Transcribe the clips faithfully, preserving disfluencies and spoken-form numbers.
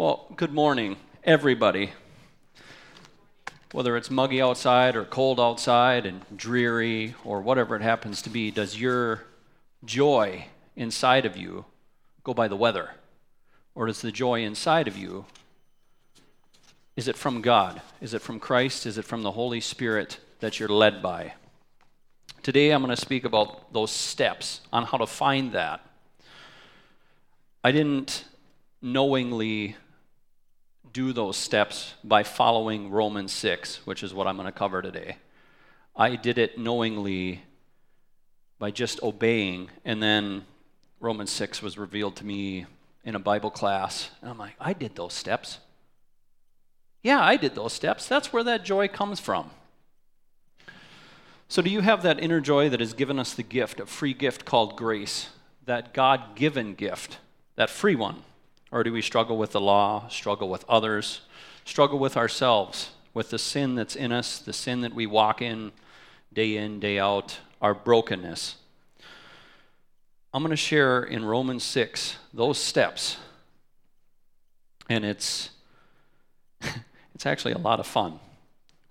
Well, good morning, everybody. Whether it's muggy outside or cold outside and dreary or whatever it happens to be, does your joy inside of you go by the weather? Or does the joy inside of you, is it from God? Is it from Christ? Is it from the Holy Spirit that you're led by? Today I'm going to speak about those steps on how to find that. I didn't knowingly do those steps by following Romans six, which is what I'm going to cover today. I did it knowingly by just obeying, and then Romans six was revealed to me in a Bible class, and I'm like, I did those steps. Yeah, I did those steps. That's where that joy comes from. So do you have that inner joy that has given us the gift, a free gift called grace, that God-given gift, that free one? Or do we struggle with the law, struggle with others, struggle with ourselves, with the sin that's in us, the sin that we walk in day in, day out, our brokenness? I'm going to share in Romans six those steps, and it's it's actually a lot of fun.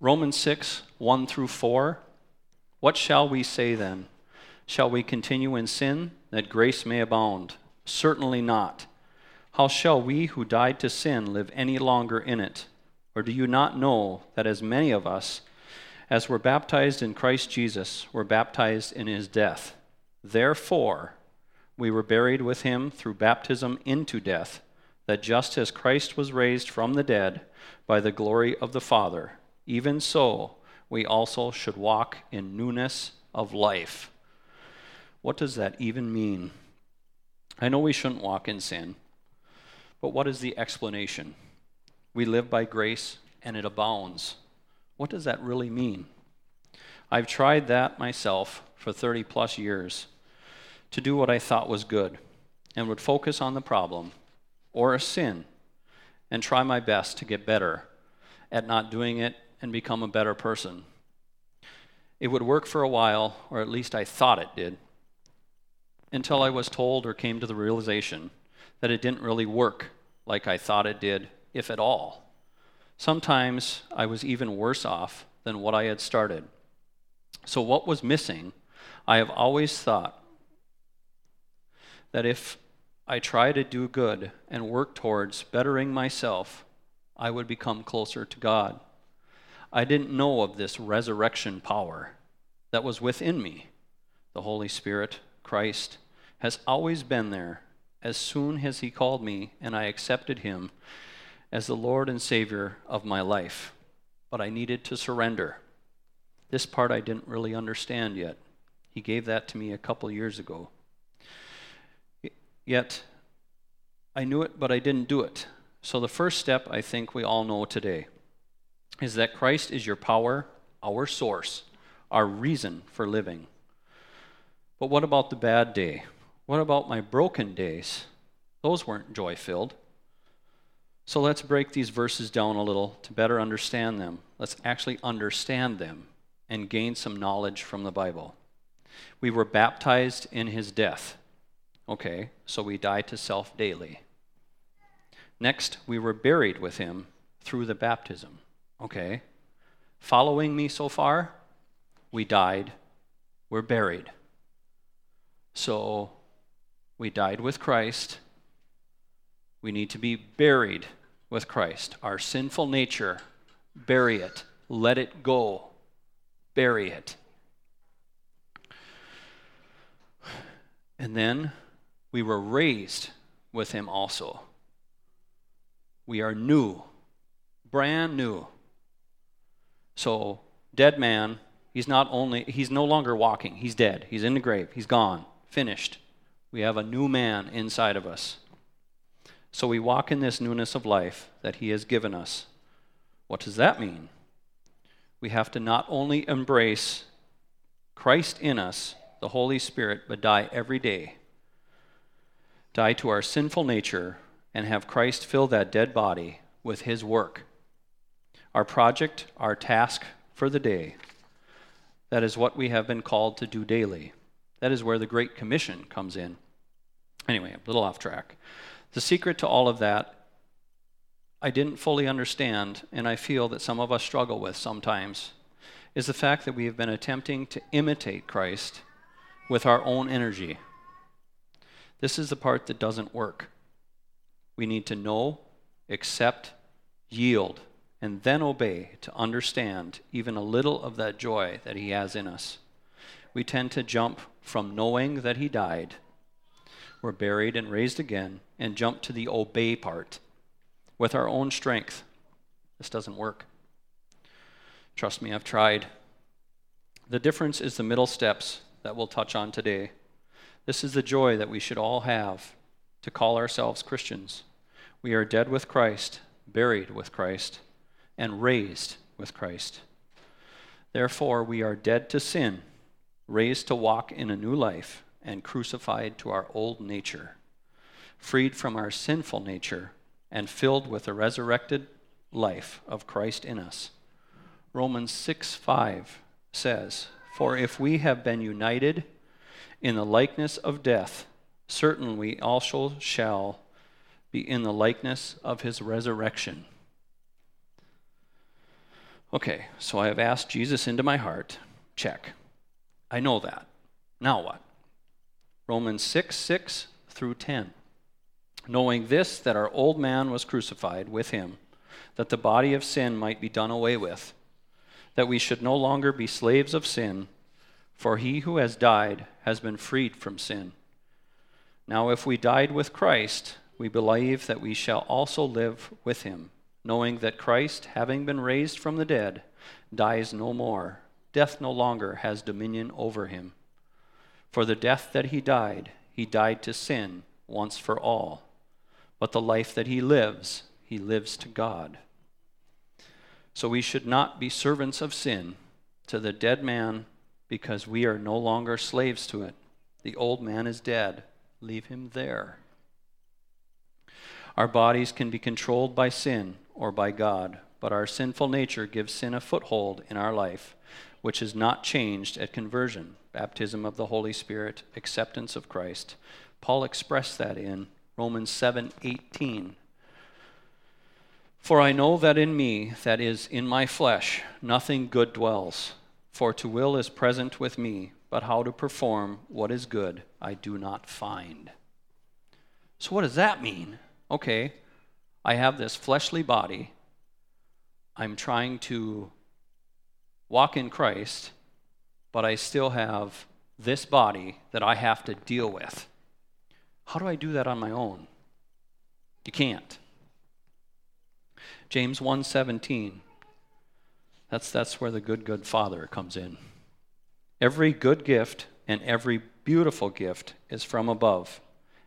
Romans six, one through four, what shall we say then? Shall we continue in sin that grace may abound? Certainly not. How shall we who died to sin live any longer in it? Or do you not know that as many of us as were baptized in Christ Jesus were baptized in his death? Therefore, we were buried with him through baptism into death, that just as Christ was raised from the dead by the glory of the Father, even so we also should walk in newness of life. What does that even mean? I know we shouldn't walk in sin. But what is the explanation? We live by grace and it abounds. What does that really mean? I've tried that myself for thirty plus years to do what I thought was good and would focus on the problem or a sin and try my best to get better at not doing it and become a better person. It would work for a while, or at least I thought it did, until I was told or came to the realization that it didn't really work like I thought it did, if at all. Sometimes I was even worse off than what I had started. So what was missing? I have always thought that if I try to do good and work towards bettering myself, I would become closer to God. I didn't know of this resurrection power that was within me. The Holy Spirit, Christ, has always been there. As soon as he called me and I accepted him as the Lord and Savior of my life. But I needed to surrender. This part I didn't really understand yet. He gave that to me a couple years ago. Yet, I knew it, but I didn't do it. So the first step I think we all know today is that Christ is your power, our source, our reason for living. But what about the bad day? What about my broken days? Those weren't joy-filled. So let's break these verses down a little to better understand them. Let's actually understand them and gain some knowledge from the Bible. We were baptized in his death. Okay, so we die to self daily. Next, we were buried with him through the baptism. Okay, following me so far? We died, we're buried. So we died with Christ. We need to be buried with Christ. Our sinful nature, bury it. Let it go. Bury it. And then we were raised with him also. We are new, brand new. So dead man, he's not only, he's no longer walking. He's dead. He's in the grave. He's gone. Finished. We have a new man inside of us. So we walk in this newness of life that he has given us. What does that mean? We have to not only embrace Christ in us, the Holy Spirit, but die every day. Die to our sinful nature and have Christ fill that dead body with his work. Our project, our task for the day. That is what we have been called to do daily. That is where the Great Commission comes in. Anyway, I'm a little off track. The secret to all of that I didn't fully understand, and I feel that some of us struggle with sometimes, is the fact that we have been attempting to imitate Christ with our own energy. This is the part that doesn't work. We need to know, accept, yield, and then obey to understand even a little of that joy that He has in us. We tend to jump from knowing that He died, were buried and raised again, and jump to the obey part with our own strength. This doesn't work. Trust me, I've tried. The difference is the middle steps that we'll touch on today. This is the joy that we should all have to call ourselves Christians. We are dead with Christ, buried with Christ, and raised with Christ. Therefore, we are dead to sin, raised to walk in a new life, and crucified to our old nature, freed from our sinful nature, and filled with the resurrected life of Christ in us. Romans six five says, "For if we have been united in the likeness of death, certainly we also shall be in the likeness of His resurrection." Okay, so I have asked Jesus into my heart. Check. I know that. Now what? Romans six six through ten. "Knowing this, that our old man was crucified with Him, that the body of sin might be done away with, that we should no longer be slaves of sin, for he who has died has been freed from sin. Now if we died with Christ, we believe that we shall also live with Him, knowing that Christ, having been raised from the dead, dies no more. Death no longer has dominion over Him. For the death that He died, He died to sin once for all. But the life that He lives, He lives to God. So we should not be servants of sin, to the dead man, because we are no longer slaves to it. The old man is dead. Leave him there." Our bodies can be controlled by sin or by God, but our sinful nature gives sin a foothold in our life, which is not changed at conversion, baptism of the Holy Spirit, acceptance of Christ. Paul expressed that in Romans seven eighteen. "For I know that in me, that is, in my flesh, nothing good dwells. For to will is present with me, but how to perform what is good I do not find." So what does that mean? Okay, I have this fleshly body. I'm trying to walk in Christ, but I still have this body that I have to deal with. How do I do that on my own? You can't. James one seventeen. That's, that's where the good, good Father comes in. "Every good gift and every beautiful gift is from above,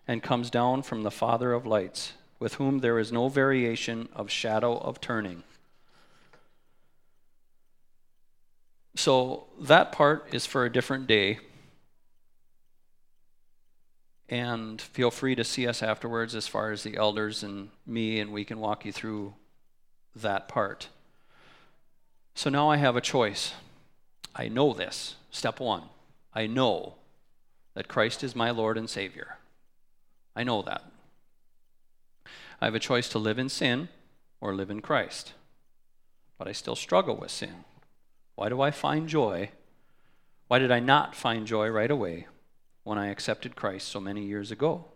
and comes down from the Father of lights, with whom there is no variation of shadow of turning." So that part is for a different day. And feel free to see us afterwards as far as the elders and me, and we can walk you through that part. So now I have a choice. I know this. Step one. I know that Christ is my Lord and Savior. I know that. I have a choice to live in sin or live in Christ. But I still struggle with sin. Why do I find joy? Why did I not find joy right away when I accepted Christ so many years ago?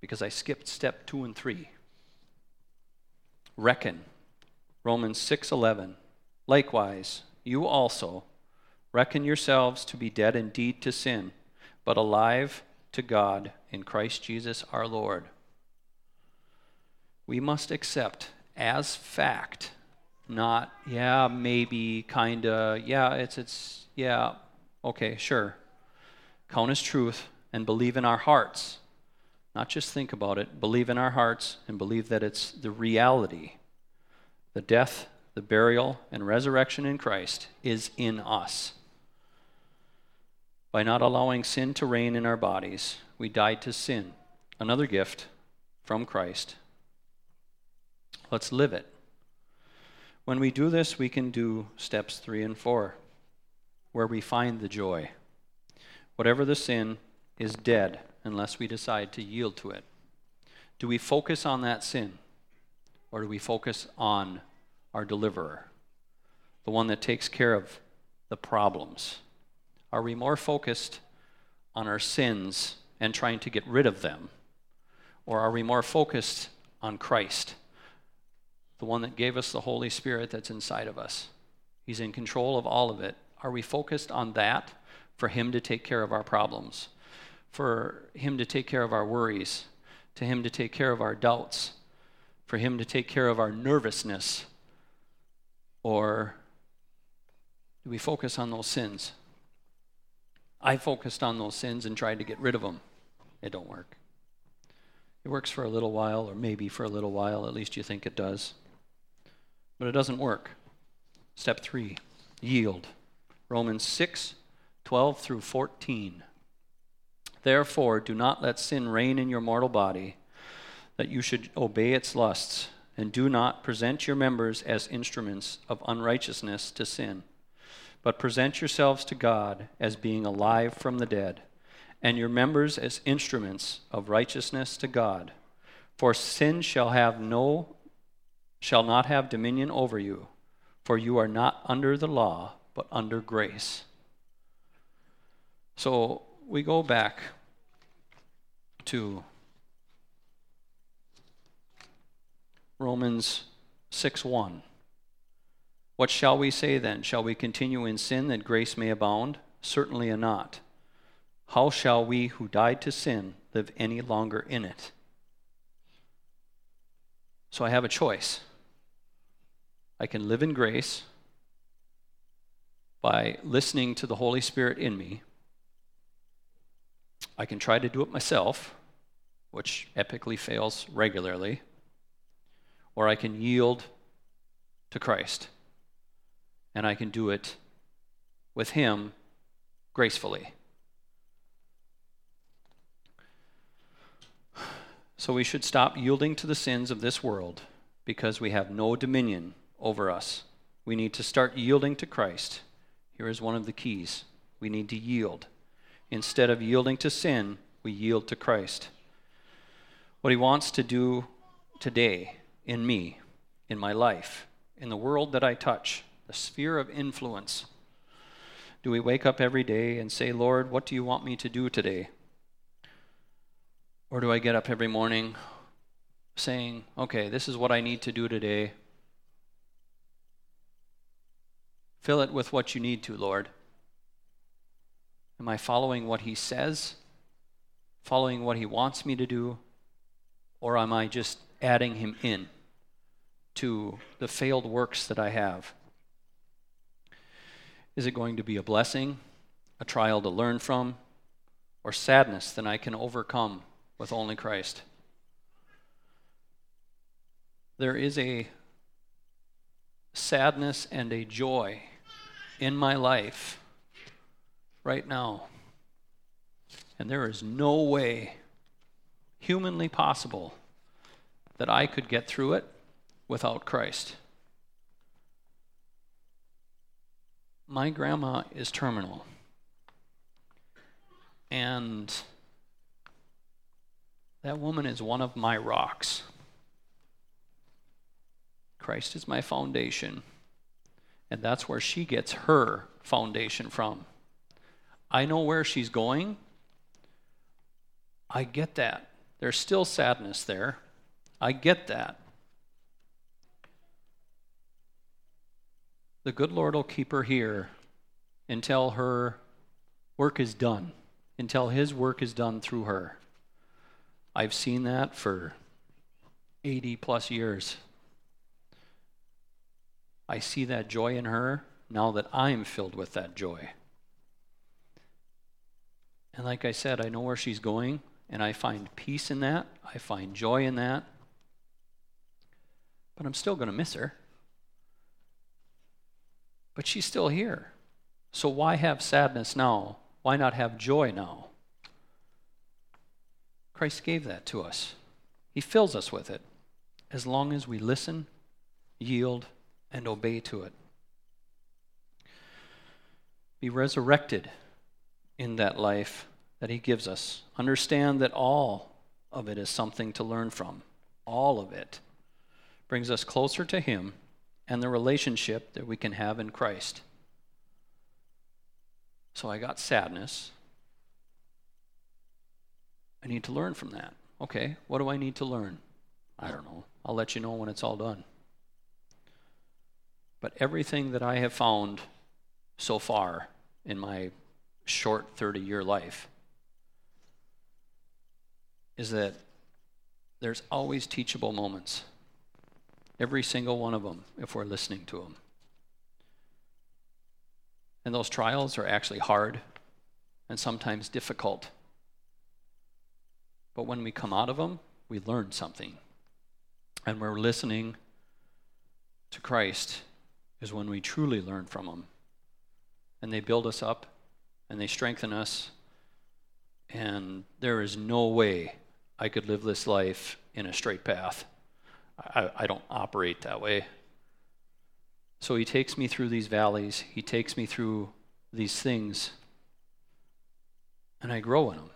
Because I skipped step two and three. Reckon. Romans six eleven. "Likewise, you also reckon yourselves to be dead indeed to sin, but alive to God in Christ Jesus our Lord." We must accept as fact, not, yeah, maybe, kinda, yeah, it's, it's, yeah, okay, sure. Count as truth and believe in our hearts. Not just think about it, believe in our hearts and believe that it's the reality. The death, the burial, and resurrection in Christ is in us. By not allowing sin to reign in our bodies, we died to sin. Another gift from Christ. Let's live it. When we do this, we can do steps three and four, where we find the joy. Whatever the sin is dead unless we decide to yield to it. Do we focus on that sin? or do we focus on our deliverer, the one that takes care of the problems? Are we more focused on our sins and trying to get rid of them, or are we more focused on Christ, the one that gave us the Holy Spirit that's inside of us? He's in control of all of it. Are we focused on that for him to take care of our problems, for him to take care of our worries, to him to take care of our doubts, for him to take care of our nervousness? Or do we focus on those sins? I focused on those sins and tried to get rid of them. It don't work. It works for a little while, or maybe for a little while, at least you think it does. But it doesn't work. Step three, yield. Romans six, twelve through fourteen. Therefore, do not let sin reign in your mortal body, that you should obey its lusts, and do not present your members as instruments of unrighteousness to sin, but present yourselves to God as being alive from the dead, and your members as instruments of righteousness to God. For sin shall have no, shall not have dominion over you, for you are not under the law, but under grace. So we go back to Romans six one. What shall we say then? Shall we continue in sin that grace may abound? Certainly not. How shall we who died to sin live any longer in it? So I have a choice. I can live in grace by listening to the Holy Spirit in me. I can try to do it myself, which epically fails regularly, or I can yield to Christ, and I can do it with him gracefully. So we should stop yielding to the sins of this world because we have no dominion over us. We need to start yielding to Christ. Here is one of the keys. We need to yield. Instead of yielding to sin, we yield to Christ. What he wants to do today in me, in my life, in the world that I touch, the sphere of influence. Do we wake up every day and say, Lord, what do you want me to do today? Or do I get up every morning saying, okay, this is what I need to do today. Fill it with what you need to, Lord. Am I following what he says? Following what he wants me to do? Or am I just adding him in to the failed works that I have? Is it going to be a blessing, a trial to learn from, or sadness that I can overcome with only Christ? There is a sadness and a joy in my life right now, and there is no way humanly possible that I could get through it without Christ. My grandma is terminal, and that woman is one of my rocks. Christ is my foundation, and that's where she gets her foundation from. I know where she's going. I get that. There's still sadness there. I get that. The good Lord will keep her here until her work is done, until his work is done through her. I've seen that for eighty plus years. I see that joy in her now that I'm filled with that joy. And like I said, I know where she's going, and I find peace in that. I find joy in that. But I'm still going to miss her. But she's still here. So why have sadness now? Why not have joy now? Christ gave that to us. He fills us with it as long as we listen, yield, and obey to it. Be resurrected in that life that he gives us. Understand that all of it is something to learn from. All of it. brings us closer to Him and the relationship that we can have in Christ. So I got sadness. I need to learn from that. Okay, what do I need to learn? I don't know. I'll let you know when it's all done. But everything that I have found so far in my short thirty-year life is that there's always teachable moments. Every single one of them, if we're listening to them. And those trials are actually hard and sometimes difficult. But when we come out of them, we learn something. And we're listening to Christ is when we truly learn from them. And they build us up, and they strengthen us. And there is no way I could live this life in a straight path. I, I don't operate that way. So He takes me through these valleys. He takes me through these things. And I grow in them.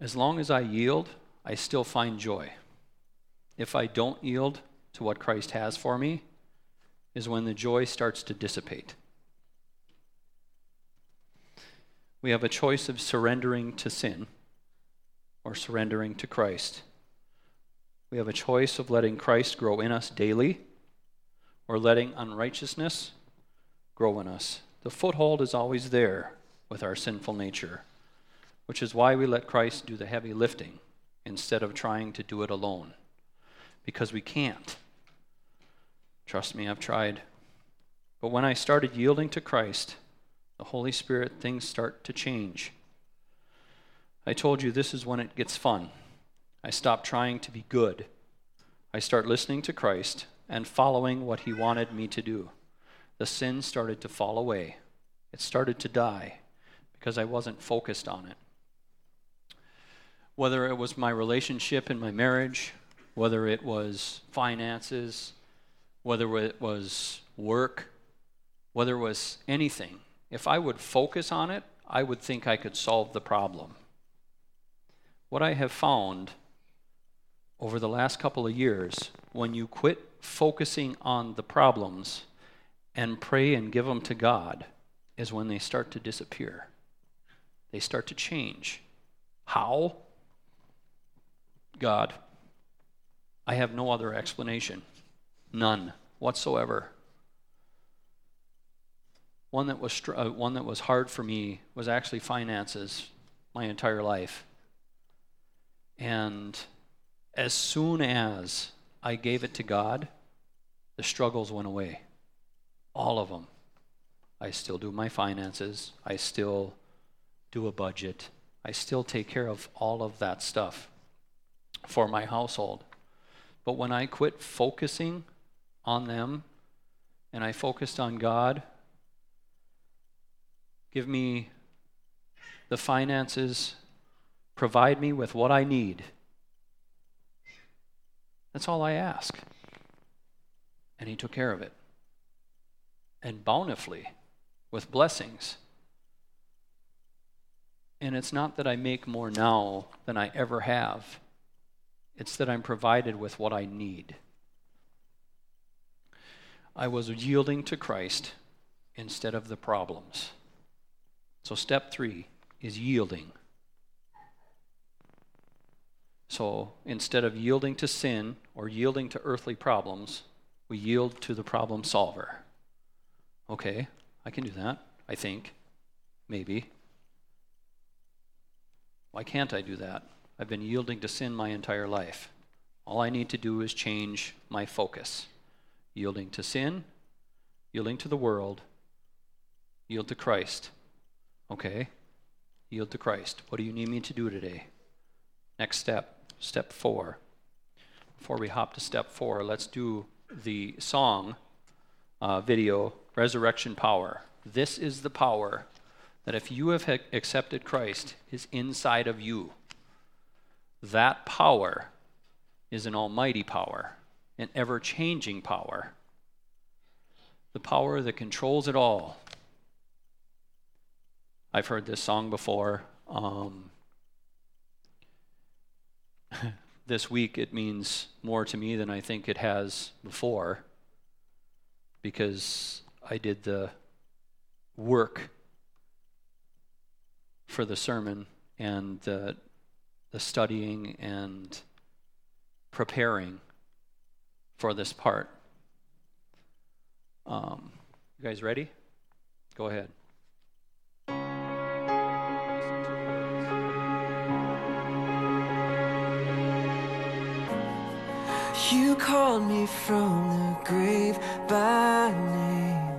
As long as I yield, I still find joy. If I don't yield to what Christ has for me, is when the joy starts to dissipate. We have a choice of surrendering to sin or surrendering to Christ. We have a choice of letting Christ grow in us daily or letting unrighteousness grow in us. The foothold is always there with our sinful nature, which is why we let Christ do the heavy lifting instead of trying to do it alone, because we can't. Trust me, I've tried. But when I started yielding to Christ, the Holy Spirit, things start to change. I told you this is when it gets fun. I stop trying to be good. I start listening to Christ and following what He wanted me to do. The sin started to fall away. It started to die because I wasn't focused on it. Whether it was my relationship in my marriage, whether it was finances, whether it was work, whether it was anything, if I would focus on it, I would think I could solve the problem. What I have found over the last couple of years, when you quit focusing on the problems and pray and give them to God, is when they start to disappear. They start to change. How? God. I have no other explanation. None whatsoever. One that was uh, one that was hard for me was actually finances my entire life. And as soon as I gave it to God, the struggles went away. All of them. I still do my finances. I still do a budget. I still take care of all of that stuff for my household. But when I quit focusing on them, and I focused on God, give me the finances, provide me with what I need. That's all I ask. And He took care of it. And bountifully, with blessings. And it's not that I make more now than I ever have. It's that I'm provided with what I need. I was yielding to Christ instead of the problems. So step three is yielding. So instead of yielding to sin or yielding to earthly problems, we yield to the problem solver. Okay, I can do that, I think, maybe. Why can't I do that? I've been yielding to sin my entire life. All I need to do is change my focus. Yielding to sin, yielding to the world, yield to Christ. Okay, yield to Christ. What do you need me to do today? Next step, step four. Before we hop to step four, let's do the song uh, video, Resurrection Power. This is the power that if you have accepted Christ is inside of you. That power is an almighty power, an ever-changing power. The power that controls it all. I've heard this song before. Um, this week it means more to me than I think it has before, because I did the work for the sermon and the, the studying and preparing for this part. Um, you guys ready? Go ahead. You called me from the grave by name.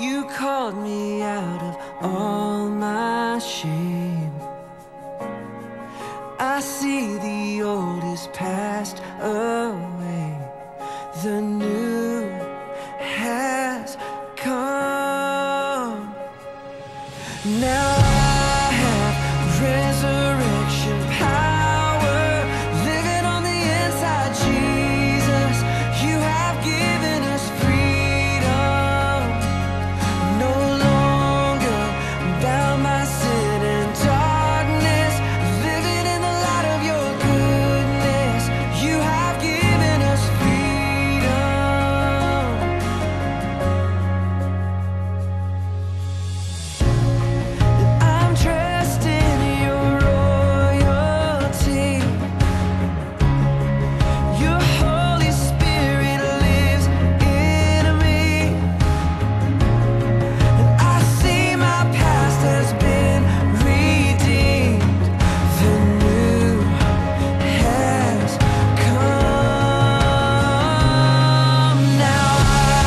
You called me out of all my shame. I see the old is passed away, the new has come. Now I have resurrection power living on the inside. Jesus, you have given us freedom. No longer bound by sin and darkness, living in the light of your goodness. You have given us freedom. I'm dressed in your royalty. Your Holy Spirit lives in me. I see my past has been redeemed. The new has come. Now I have resurrection power living on the inside. Jesus, you have given us freedom. No longer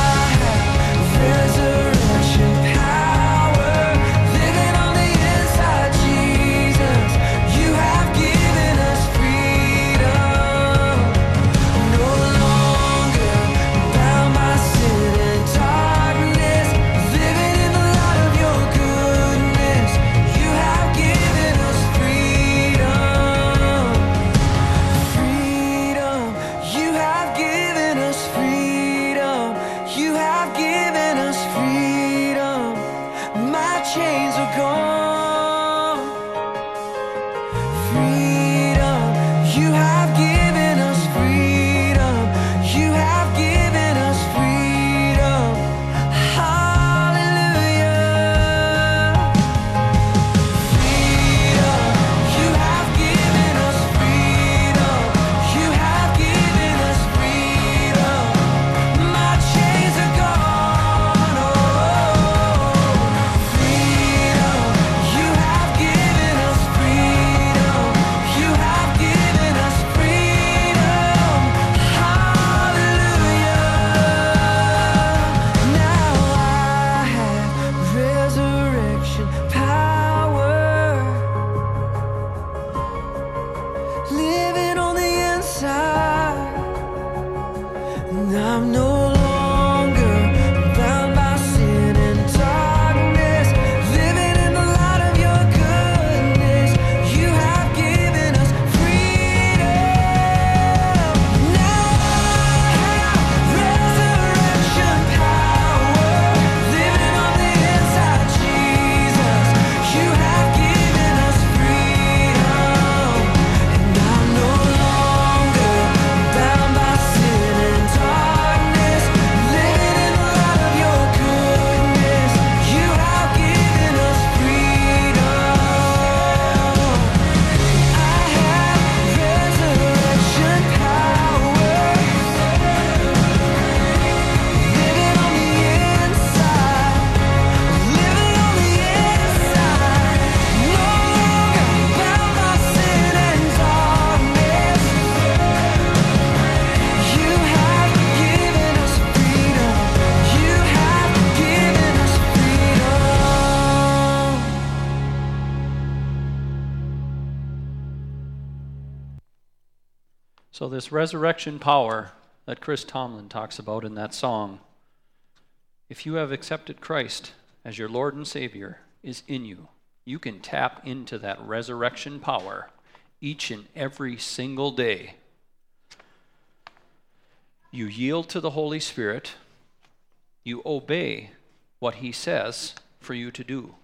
bound by sin and darkness, living in the light of your goodness. You have given us freedom. Freedom, you have given us freedom. You have given us freedom. My chains are gone. Freedom, you have given us freedom. You have given us freedom. Hallelujah. Freedom, you have given us freedom. You have given us freedom. My chains are gone. Oh, freedom, you have given us freedom. You have given us freedom. Hallelujah. Now I have resurrection power living on the inside. And I'm no longer bound by sin and darkness, living in the light of your goodness. You have given us freedom. Now I have resurrection power living on the inside. Jesus, you have given us freedom. And I'm no longer bound by sin and darkness, living in the light of your goodness. You have given us freedom. I have resurrection power living on the inside. Living on the inside, no longer bound by sin and darkness. You have given us freedom. You have given us freedom. So this resurrection power that Chris Tomlin talks about in that song, if you have accepted Christ as your Lord and Savior, is in you. You can tap into that resurrection power each and every single day. You yield to the Holy Spirit. You obey what He says for you to do.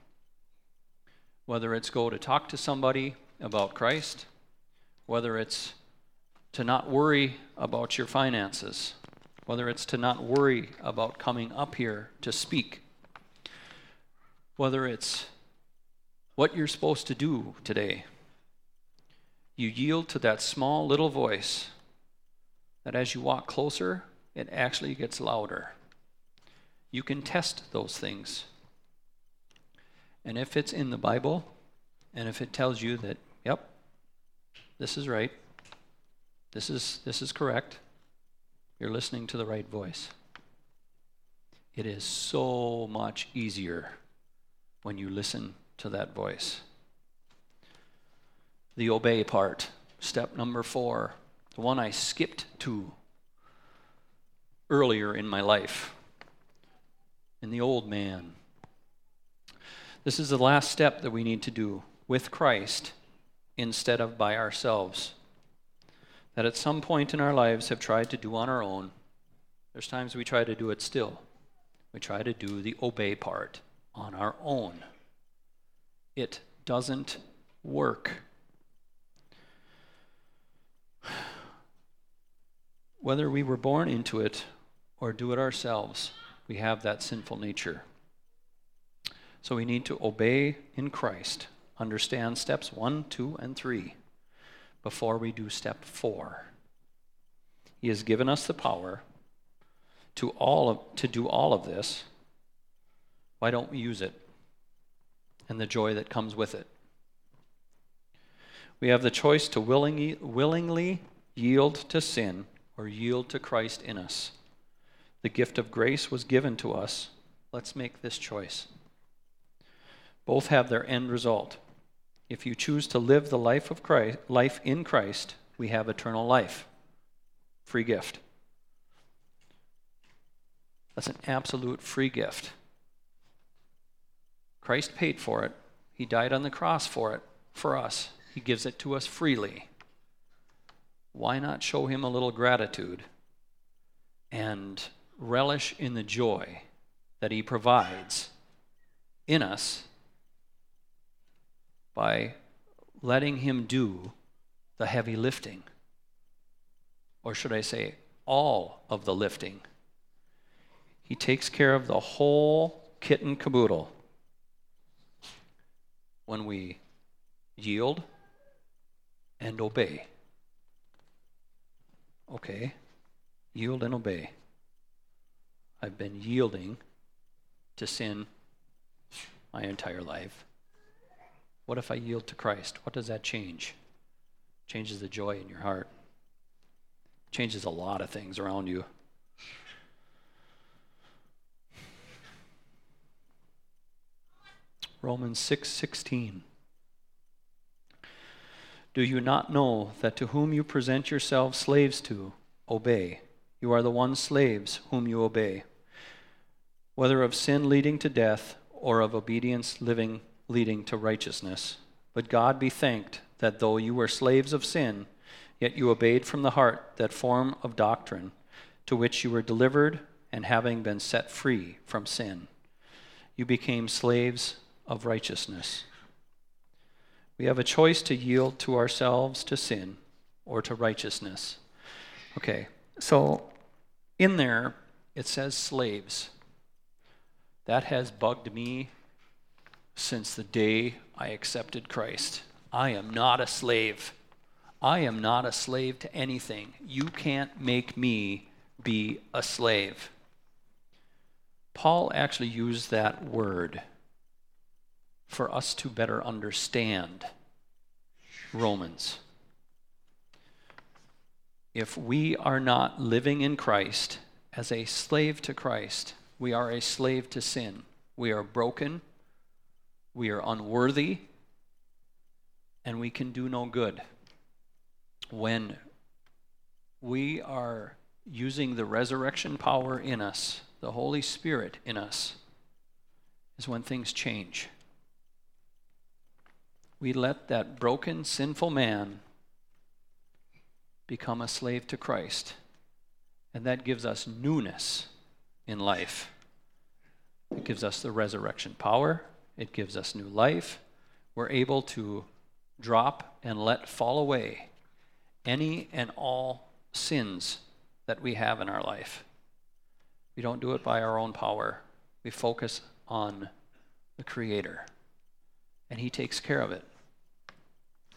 Whether it's go to talk to somebody about Christ, whether it's to not worry about your finances, whether it's to not worry about coming up here to speak, whether it's what you're supposed to do today, you yield to that small little voice that as you walk closer, it actually gets louder. You can test those things. And if it's in the Bible, and if it tells you that, yep, this is right, this is this is correct, you're listening to the right voice. It is so much easier when you listen to that voice. The obey part, step number four, the one I skipped to earlier in my life, in the old man. This is the last step that we need to do with Christ instead of by ourselves, that at some point in our lives have tried to do on our own. There's times we try to do it still. We try to do the obey part on our own. It doesn't work. Whether we were born into it or do it ourselves, we have that sinful nature. So we need to obey in Christ, understand steps one, two, and three before we do step four. He has given us the power to all of, to do all of this. Why don't we use it? And the joy that comes with it. We have the choice to willingly, willingly yield to sin or yield to Christ in us. The gift of grace was given to us. Let's make this choice. Both have their end result. If you choose to live the life of Christ, life in Christ, we have eternal life. Free gift. That's an absolute free gift. Christ paid for it. He died on the cross for it, for us. He gives it to us freely. Why not show him a little gratitude and relish in the joy that he provides in us by letting him do the heavy lifting, or should I say, all of the lifting. He takes care of the whole kit and caboodle when we yield and obey. Okay, yield and obey. I've been yielding to sin my entire life. What if I yield to Christ? What does that change? Changes the joy in your heart. Changes a lot of things around you. Romans six sixteen. Do you not know that to whom you present yourselves slaves to, obey? You are the one slaves whom you obey, whether of sin leading to death or of obedience living leading to righteousness. But God be thanked that though you were slaves of sin, yet you obeyed from the heart that form of doctrine to which you were delivered, and having been set free from sin, you became slaves of righteousness. We have a choice to yield to ourselves to sin or to righteousness. Okay, so in there it says slaves. That has bugged me since the day I accepted Christ. I am not a slave. I am not a slave to anything. You can't make me be a slave. Paul actually used that word for us to better understand Romans. If we are not living in Christ as a slave to Christ, we are a slave to sin. We are broken. We are unworthy. And we can do no good. When we are using the resurrection power in us, the Holy Spirit in us, is when things change. We let that broken, sinful man become a slave to Christ. And that gives us newness in life. It gives us the resurrection power. It gives us new life. We're able to drop and let fall away any and all sins that we have in our life. We don't do it by our own power. We focus on the Creator, and He takes care of it.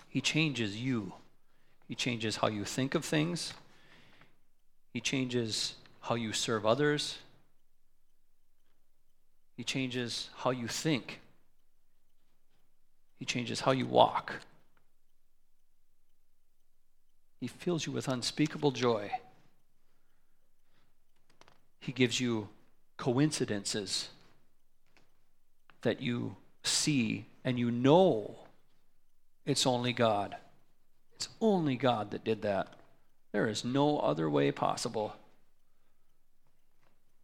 He changes you. He changes how you think of things. He changes how you serve others. He changes how you think. He changes how you walk. He fills you with unspeakable joy. He gives you coincidences that you see and you know it's only God. It's only God that did that. There is no other way possible.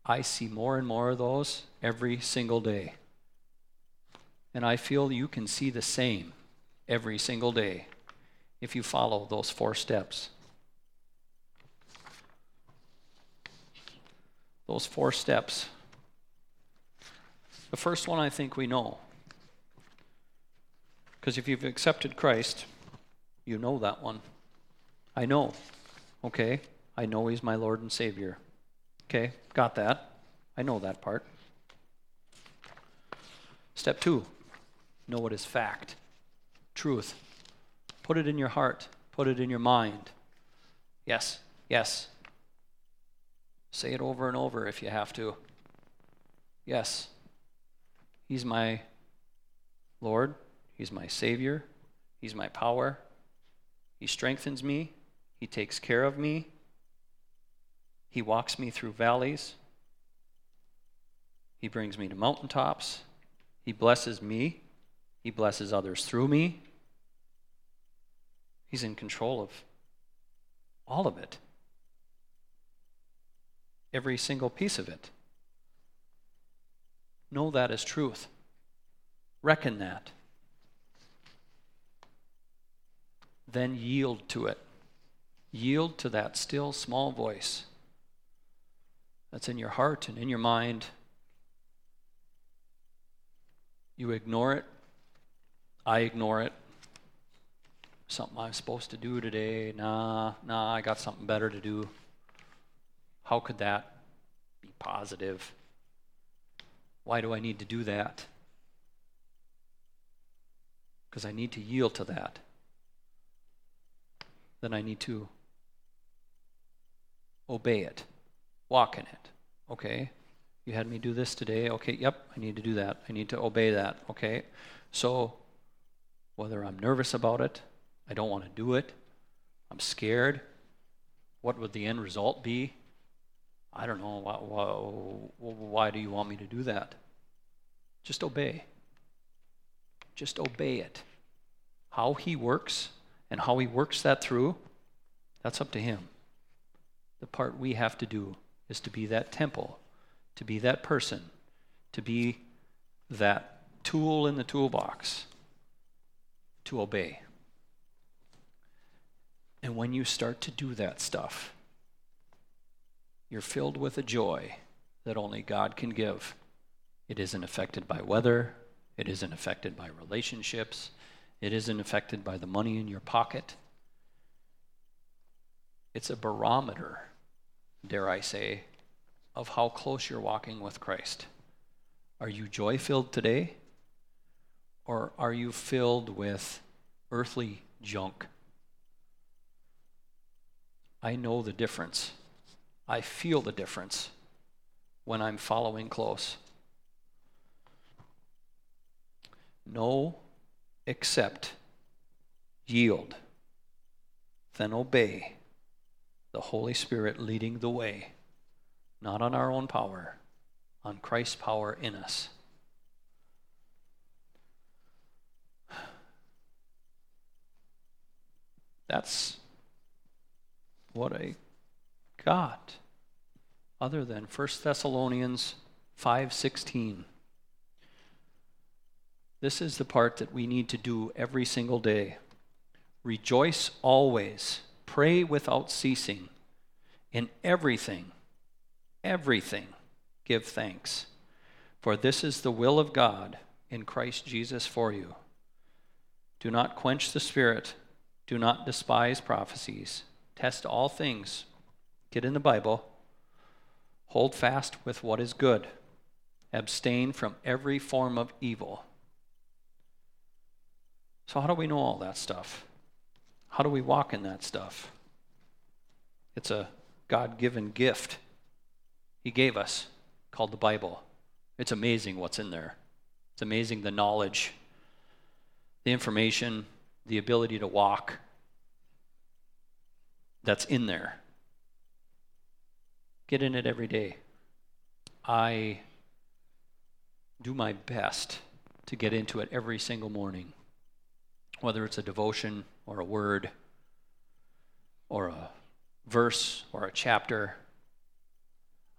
I see more and more of those every single day. And I feel you can see the same every single day if you follow those four steps. Those four steps. The first one I think we know. Because if you've accepted Christ, you know that one. I know. Okay, I know He's my Lord and Savior. Okay, got that. I know that part. Step two, know what is fact, truth. Put it in your heart. Put it in your mind. Yes, yes. Say it over and over if you have to. Yes, He's my Lord. He's my Savior. He's my power. He strengthens me. He takes care of me. He walks me through valleys. He brings me to mountaintops. He blesses me. He blesses others through me. He's in control of all of it. Every single piece of it. Know that as truth. Reckon that. Then yield to it. Yield to that still small voice that's in your heart and in your mind. You ignore it. I ignore it. Something I'm supposed to do today. Nah, nah, I got something better to do. How could that be positive? Why do I need to do that? Because I need to yield to that. Then I need to obey it, walk in it. Okay, you had me do this today. Okay, yep, I need to do that. I need to obey that. Okay, so whether I'm nervous about it, I don't want to do it, I'm scared, what would the end result be? I don't know. Why, why, why do you want me to do that? Just obey. Just obey it. How He works and how He works that through, that's up to Him. The part we have to do is to be that temple, to be that person, to be that tool in the toolbox, to obey. And when you start to do that stuff, you're filled with a joy that only God can give. It isn't affected by weather. It isn't affected by relationships. It isn't affected by the money in your pocket. It's a barometer, dare I say, of how close you're walking with Christ. Are you joy-filled today? Or are you filled with earthly junk? I know the difference. I feel the difference when I'm following close. Know, accept, yield, then obey the Holy Spirit leading the way, not on our own power, on Christ's power in us. That's what I got. Other than First Thessalonians five sixteen. This is the part that we need to do every single day. Rejoice always. Pray without ceasing. In everything, everything, give thanks. For this is the will of God in Christ Jesus for you. Do not quench the Spirit. Do not despise prophecies. Test all things. Get in the Bible. Hold fast with what is good. Abstain from every form of evil. So how do we know all that stuff? How do we walk in that stuff? It's a God-given gift He gave us called the Bible. It's amazing what's in there. It's amazing the knowledge, the information, the ability to walk that's in there. Get in it every day. I do my best to get into it every single morning, whether it's a devotion or a word or a verse or a chapter.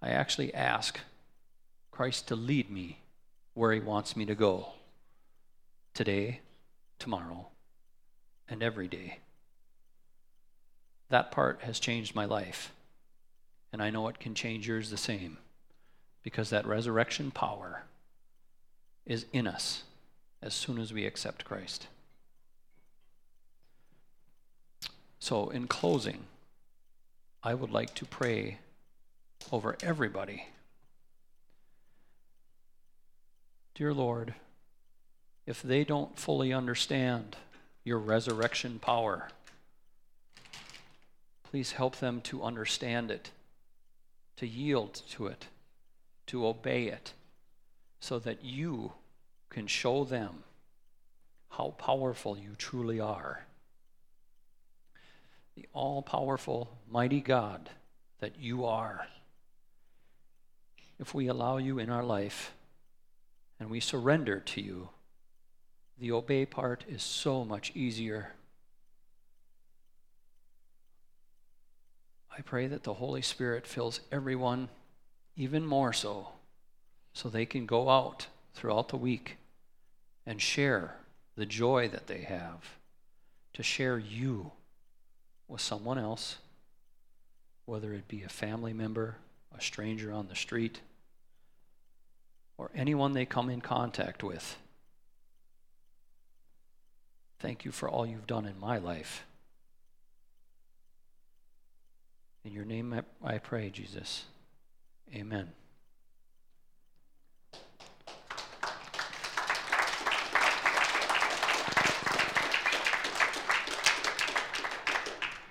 I actually ask Christ to lead me where He wants me to go today, tomorrow, and every day. That part has changed my life, and I know it can change yours the same, because that resurrection power is in us as soon as we accept Christ. So in closing, I would like to pray over everybody. Dear Lord, if they don't fully understand your resurrection power, please help them to understand it, to yield to it, to obey it, so that you can show them how powerful you truly are. The all-powerful, mighty God that you are. If we allow you in our life and we surrender to you, the obey part is so much easier. I pray that the Holy Spirit fills everyone even more so, so they can go out throughout the week and share the joy that they have to share you with someone else, whether it be a family member, a stranger on the street, or anyone they come in contact with. Thank you for all you've done in my life. In your name I pray, Jesus. Amen.